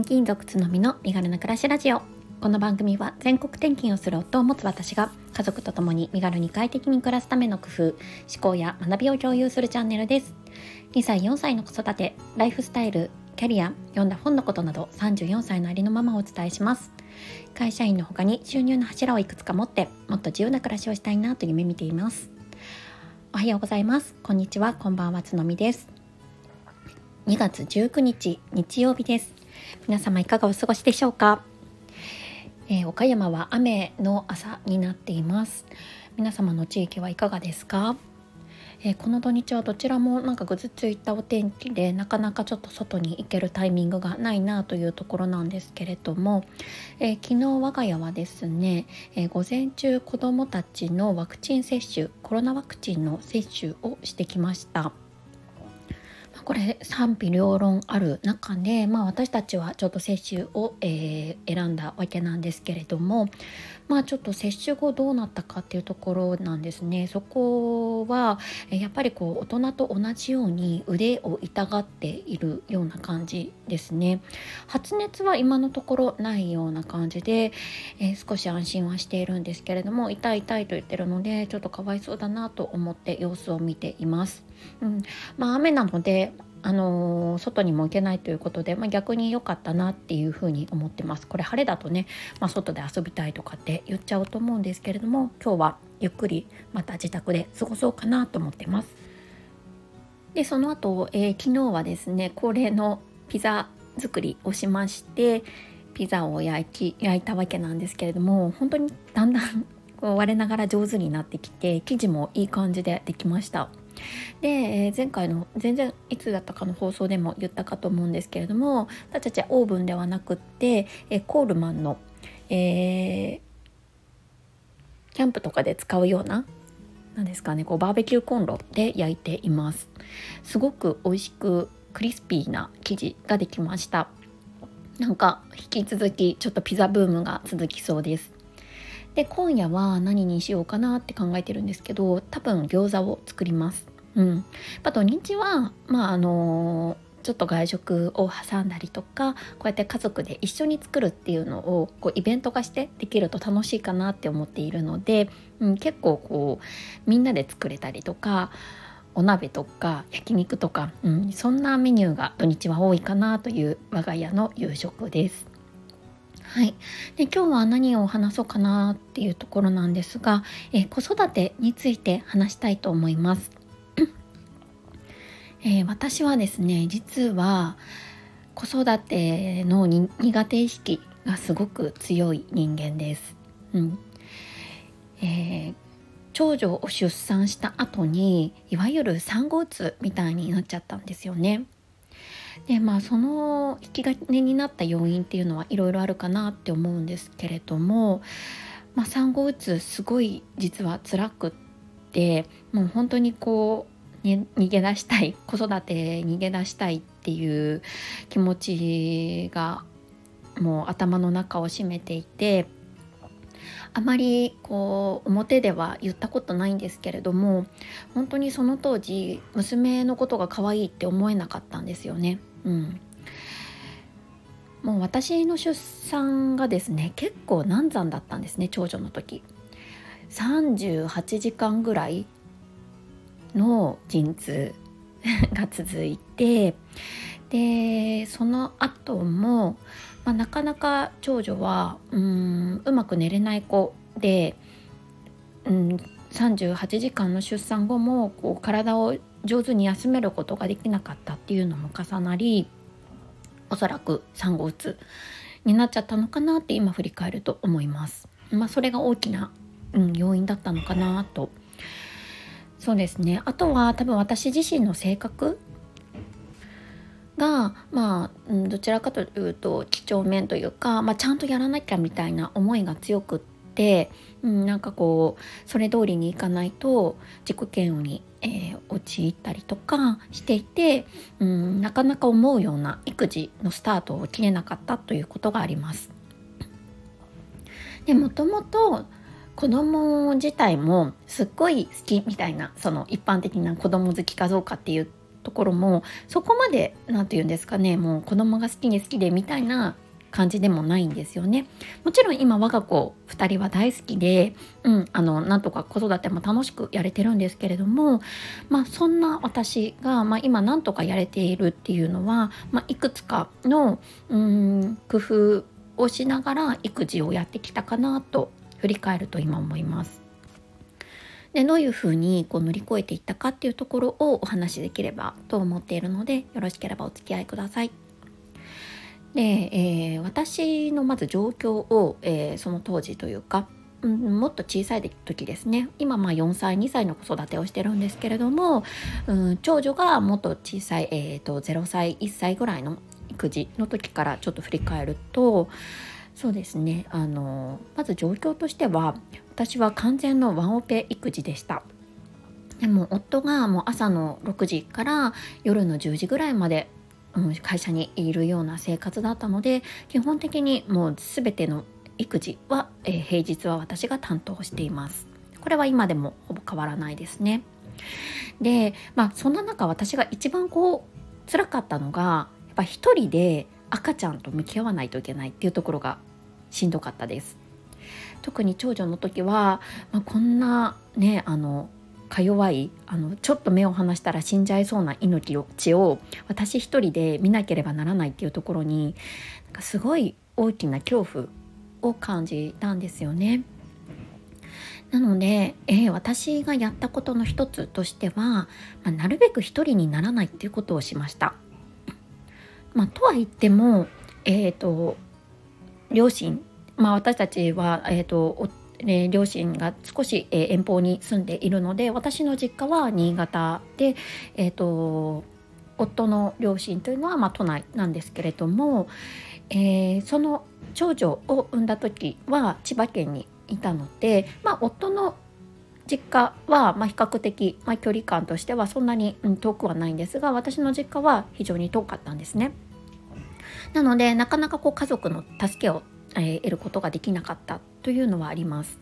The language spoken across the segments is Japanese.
転勤族つのみの身軽な暮らしラジオ。この番組は全国転勤をする夫を持つ私が家族と共に身軽に快適に暮らすための工夫、思考や学びを共有するチャンネルです。2歳4歳の子育て、ライフスタイル、キャリア、読んだ本のことなど34歳のありのままをお伝えします。会社員の他に収入の柱をいくつか持って、もっと自由な暮らしをしたいなと夢見ています。おはようございます、こんにちは、こんばんは、つのみです。2月19日日曜日です。皆様いかがお過ごしでしょうか。岡山は雨の朝になっています。皆様の地域はいかがですか。この土日はどちらもなんかぐずついたお天気で、なかなかちょっと外に行けるタイミングがないなというところなんですけれども、昨日我が家はですね、午前中子どもたちのワクチン接種、コロナワクチンの接種をしてきました。これ賛否両論ある中で、私たちはちょっと接種を、選んだわけなんですけれども、ちょっと接種後どうなったかっていうところなんですね。そこはやっぱりこう大人と同じように腕を痛がっているような感じですね。発熱は今のところないような感じで、少し安心はしているんですけれども、痛い痛いと言ってるので、ちょっとかわいそうだなと思って様子を見ています。雨なので外にも行けないということで、逆に良かったなっていうふうに思ってます。これ晴れだとね、外で遊びたいとかって言っちゃうと思うんですけれども、今日はゆっくりまた自宅で過ごそうかなと思ってます。でその後、昨日はですね、恒例のピザ作りをしまして、ピザを焼いたわけなんですけれども、本当にだんだん割れながら上手になってきて、生地もいい感じでできました。で前回のいつだったかの放送でも言ったかと思うんですけれども、私たちはオーブンではなくってコールマンの、キャンプとかで使うようなバーベキューコンロで焼いています。すごく美味しくクリスピーな生地ができました。なんか引き続きちょっとピザブームが続きそうです。で今夜は何にしようかなって考えてるんですけど、多分餃子を作ります。土日は、ちょっと外食を挟んだりとか、こうやって家族で一緒に作るっていうのをイベント化してできると楽しいかなって思っているので、結構みんなで作れたりとか、お鍋とか焼肉とか、そんなメニューが土日は多いかなという我が家の夕食です。で今日は何を話そうかなっていうところなんですが、子育てについて話したいと思います。私はですね、実は子育ての苦手意識がすごく強い人間です。長女を出産した後に、いわゆる産後うつみたいになっちゃったんですよね。でその引き金になった要因っていうのはいろいろあるかなって思うんですけれども、産後うつすごい実は辛くって、もう本当に逃げ出したい、子育て逃げ出したいっていう気持ちがもう頭の中を占めていて、あまり表では言ったことないんですけれども、本当にその当時娘のことが可愛いって思えなかったんですよね。もう私の出産がですね、結構難産だったんですね。長女の時38時間ぐらいの陣痛が続いて、でその後も、なかなか長女はうまく寝れない子で、38時間の出産後も体を上手に休めることができなかったっていうのも重なり、おそらく産後うつになっちゃったのかなって今振り返ると思います。それが大きな、要因だったのかなと。そうですね、あとは多分私自身の性格が、どちらかというと几帳面というか、ちゃんとやらなきゃみたいな思いが強くって、それ通りにいかないと自己嫌悪に、陥ったりとかしていて、なかなか思うような育児のスタートを切れなかったということがあります。で、もともと子供自体もすっごい好きみたいな、その一般的な子供好きかどうかっていうところもそこまでなんて言うんですかね、もう子供が好きに好きでみたいな感じでもないんですよね。もちろん今我が子2人は大好きで、なんとか子育ても楽しくやれてるんですけれども、そんな私が、今なんとかやれているっていうのは、いくつかの工夫をしながら育児をやってきたかなと振り返ると今思います。で、どういうふうに乗り越えていったかっていうところをお話しできればと思っているので、よろしければお付き合いください。で、私のまず状況を、その当時というか、もっと小さい時ですね、今4歳2歳の子育てをしてるんですけれども、長女がもっと小さい、0歳1歳ぐらいの育児の時からちょっと振り返ると、そうですね、まず状況としては私は完全のワンオペ育児でした。でも夫がもう朝の6時から夜の10時ぐらいまで会社にいるような生活だったので、基本的にもう全ての育児は、平日は私が担当しています。これは今でもほぼ変わらないですね。で、そんな中私が一番辛かったのが、やっぱ一人で赤ちゃんと向き合わないといけないっていうところがしんどかったです。特に長女の時は、こんなね、か弱いちょっと目を離したら死んじゃいそうな命を私一人で見なければならないっていうところに、すごい大きな恐怖を感じたんですよね。なので、私がやったことの一つとしては、なるべく一人にならないっていうことをしました。とは言っても、両親、私たちは、両親が少し遠方に住んでいるので、私の実家は新潟で、夫の両親というのは都内なんですけれども、その長女を産んだ時は千葉県にいたので、夫の実家は比較的、距離感としてはそんなに遠くはないんですが、私の実家は非常に遠かったんですね。なのでなかなか家族の助けを得ることができなかったというのはあります。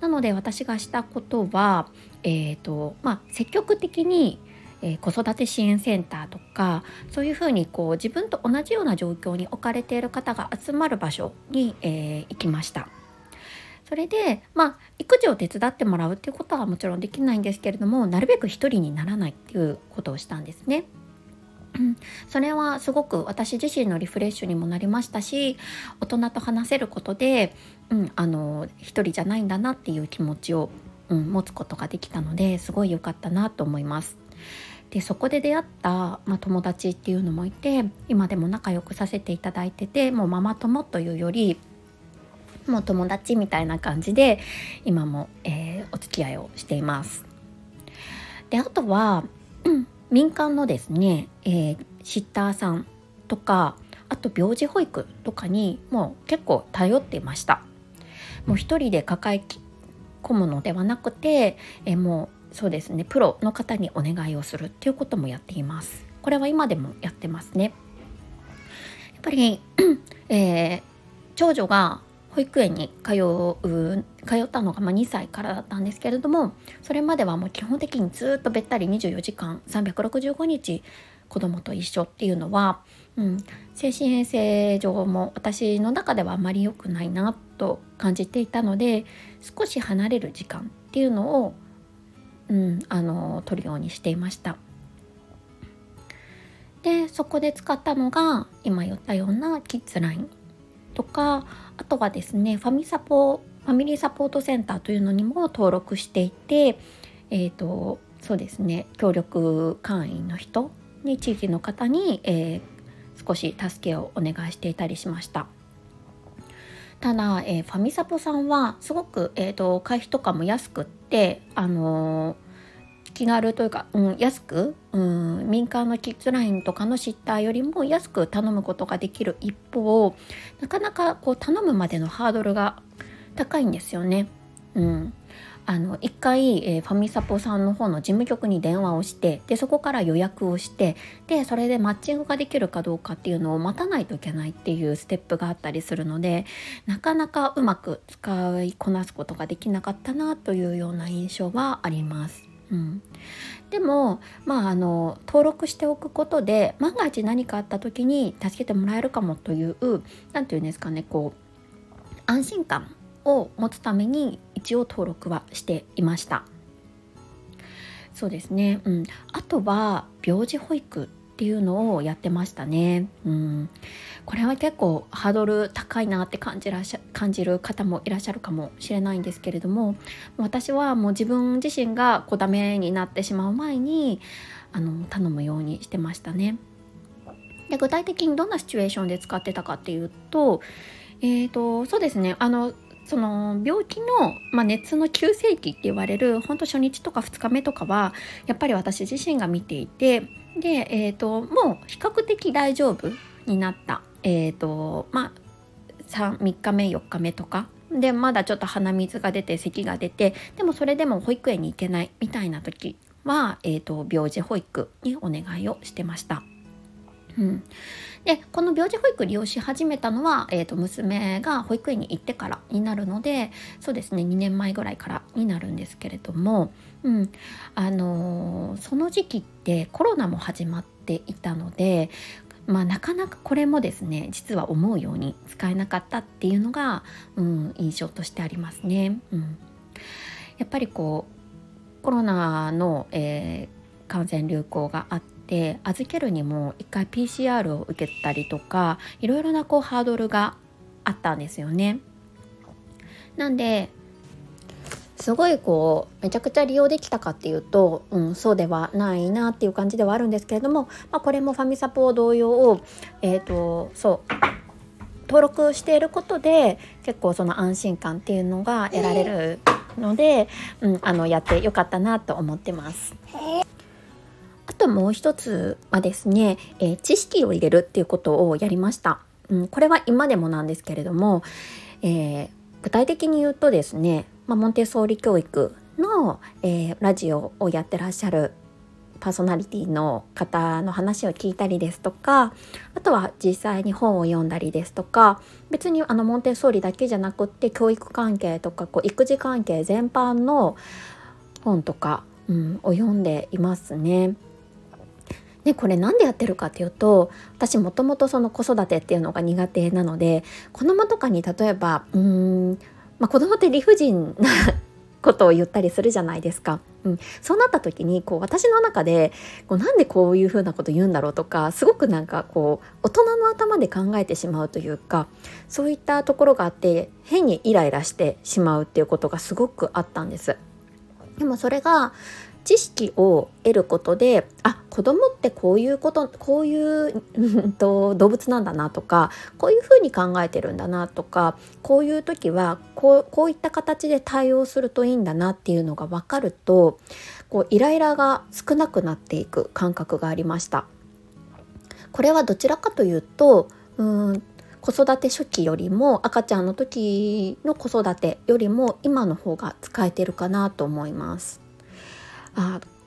なので私がしたことは、積極的に、子育て支援センターとか、そういうふうに自分と同じような状況に置かれている方が集まる場所に、行きました。それで、育児を手伝ってもらうっていうことはもちろんできないんですけれども、なるべく一人にならないっていうことをしたんですね。それはすごく私自身のリフレッシュにもなりましたし、大人と話せることで、一人じゃないんだなっていう気持ちを、持つことができたので、すごい良かったなと思います。で、そこで出会った、友達っていうのもいて、今でも仲良くさせていただいてて、もうママ友というよりもう友達みたいな感じで今も、お付き合いをしています。で、あとは、民間のですね、シッターさんとか、あと病児保育とかにもう結構頼っていました。もう一人で抱え込むのではなくて、もうそうですね、プロの方にお願いをするっていうこともやっています。これは今でもやってますね。やっぱり、長女が保育園に通ったのが2歳からだったんですけれども、それまではもう基本的にずっとべったり24時間365日子供と一緒っていうのは、精神衛生上も私の中ではあまり良くないなと感じていたので、少し離れる時間っていうのを、取るようにしていました。で、そこで使ったのが今言ったようなキッズラインとか、あとはですね、ファミリーサポートセンターというのにも登録していて、そうですね、協力会員の人に、地域の方に、少し助けをお願いしていたりしました。ただ、ファミサポさんはすごく、会費とかも安くって、気軽というか、安く、民間のキッズラインとかのシッターよりも安く頼むことができる一方、なかなか頼むまでのハードルが高いんですよね。一回、ファミサポさんの方の事務局に電話をして、でそこから予約をして、でそれでマッチングができるかどうかっていうのを待たないといけないっていうステップがあったりするので、なかなかうまく使いこなすことができなかったなというような印象はあります。でも、登録しておくことで万が一何かあった時に助けてもらえるかもという、なんていうんですかね、こう安心感を持つために一応登録はしていました。そうですね、あとは病児保育っていうのをやってましたね。これは結構ハードル高いなって感じる方もいらっしゃるかもしれないんですけれども、私はもう自分自身がダメになってしまう前に頼むようにしてましたね。で、具体的にどんなシチュエーションで使ってたかっていうと、そうですね、その病気の、熱の急性期って言われる本当初日とか2日目とかはやっぱり私自身が見ていて、で、もう比較的大丈夫になった、3日目4日目とかでまだちょっと鼻水が出て咳が出て、でもそれでも保育園に行けないみたいな時は、病児保育にお願いをしてました。で、この病児保育利用し始めたのは、娘が保育園に行ってからになるので、そうですね、2年前ぐらいからになるんですけれども、その時期ってコロナも始まっていたので、なかなかこれもですね、実は思うように使えなかったっていうのが、印象としてありますね。やっぱりコロナの、感染流行があって、で、預けるにも1回 PCR を受けたりとか、いろいろなハードルがあったんですよね。なんですごいめちゃくちゃ利用できたかっていうと、そうではないなっていう感じではあるんですけれども、これもファミサポ同様、登録していることで結構その安心感っていうのが得られるので、やってよかったなと思ってます。あともう一つはですね、知識を入れるっていうことをやりました。これは今でもなんですけれども、具体的に言うとですね、モンテッソーリ教育の、ラジオをやってらっしゃるパーソナリティの方の話を聞いたりですとか、あとは実際に本を読んだりですとか、別にモンテッソーリだけじゃなくって教育関係とか育児関係全般の本とか、を読んでいますね。で、これなんでやってるかっていうと、私もともとその子育てっていうのが苦手なので、子供とかに例えば子供って理不尽なことを言ったりするじゃないですか。そうなった時に私の中でなんでこういうふうなこと言うんだろうとか、すごく大人の頭で考えてしまうというか、そういったところがあって変にイライラしてしまうっていうことがすごくあったんです。でもそれが知識を得ることで、子供ってこういう動物なんだなとか、こういう風に考えてるんだなとか、こういう時はこういった形で対応するといいんだなっていうのが分かると、イライラが少なくなっていく感覚がありました。これはどちらかというと、子育て初期よりも赤ちゃんの時の子育てよりも今の方が使えてるかなと思います。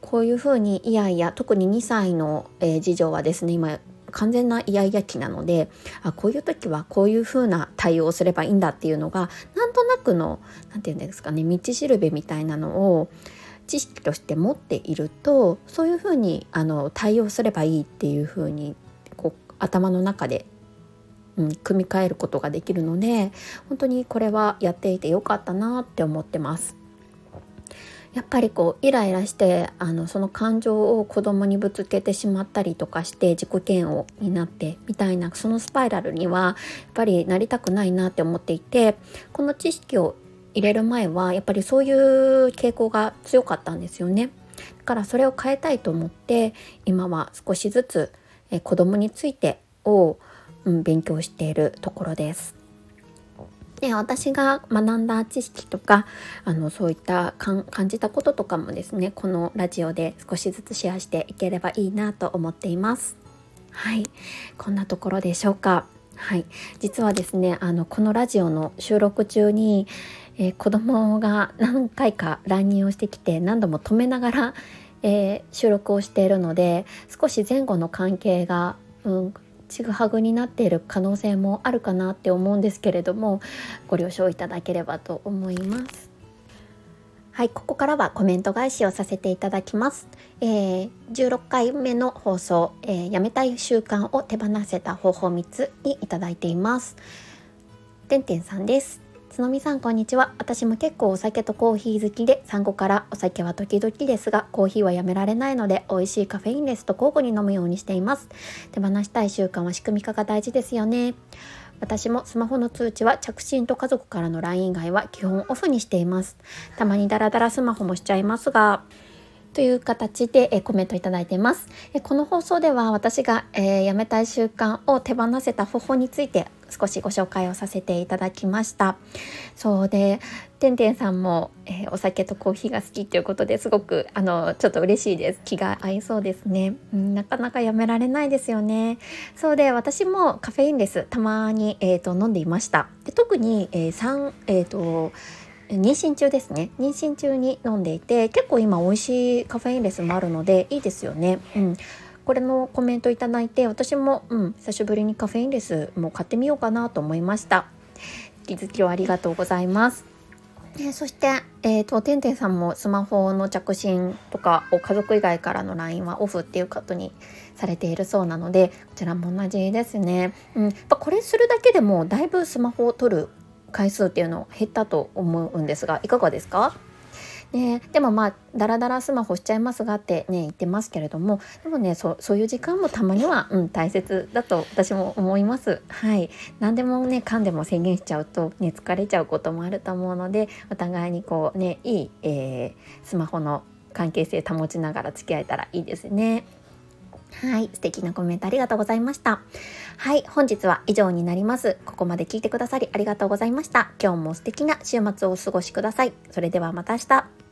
こういうふうにイヤイヤ、特に2歳の、次女はですね、今完全なイヤイヤ期なので、こういう時はこういうふうな対応をすればいいんだっていうのが、なんとなくのなんていうんですかね、道しるべみたいなのを知識として持っていると、そういうふうに対応すればいいっていうふうに頭の中で、組み替えることができるので、本当にこれはやっていてよかったなって思ってます。やっぱりイライラしてその感情を子供にぶつけてしまったりとかして自己嫌悪になってみたいな、そのスパイラルにはやっぱりなりたくないなって思っていて、この知識を入れる前はやっぱりそういう傾向が強かったんですよね。だからそれを変えたいと思って、今は少しずつ子供についてを勉強しているところです。で、私が学んだ知識とかそういった感じたこととかもですね、このラジオで少しずつシェアしていければいいなと思っています。はい、こんなところでしょうか。はい、実はですね、このラジオの収録中に、子供が何回か乱入をしてきて、何度も止めながら、収録をしているので、少し前後の関係がちぐはぐになっている可能性もあるかなって思うんですけれども、ご了承いただければと思います。はい、ここからはコメント返しをさせていただきます。16回目の放送、やめたい習慣を手放せた方法3つにいただいています。てんてんさんです。つのみさん、こんにちは。私も結構お酒とコーヒー好きで、産後からお酒は時々ですがコーヒーはやめられないので、美味しいカフェインレスと交互に飲むようにしています。手放したい習慣は仕組み化が大事ですよね。私もスマホの通知は着信と家族からの LINE 以外は基本オフにしています。たまにダラダラスマホもしちゃいますが、という形でコメントいただいています。この放送では私がやめたい習慣を手放せた方法について少しご紹介をさせていただきました。そうで、てんてんさんもお酒とコーヒーが好きということで、すごくちょっと嬉しいです。気が合いそうですね。なかなかやめられないですよね。そうで、私もカフェインレスたまに飲んでいました。で、特に妊娠中ですね。妊娠中に飲んでいて、結構今美味しいカフェインレスもあるのでいいですよね。これのコメントいただいて、私も、久しぶりにカフェインレスも買ってみようかなと思いました。気づきをありがとうございます。そして、てんてんさんもスマホの着信とかを家族以外からの LINE はオフっていうことにされているそうなので、こちらも同じですね。これするだけでもだいぶスマホを取る回数っていうの減ったと思うんですが、いかがですか？でもだらだらスマホしちゃいますがって言ってますけれども、でもそういう時間もたまには、大切だと私も思います。はい、何でもかんでも制限しちゃうと、疲れちゃうこともあると思うので、お互いにいい、スマホの関係性保ちながら付き合えたらいいですね。はい、素敵なコメントありがとうございました。はい、本日は以上になります。ここまで聞いてくださりありがとうございました。今日も素敵な週末をお過ごしください。それではまた明日。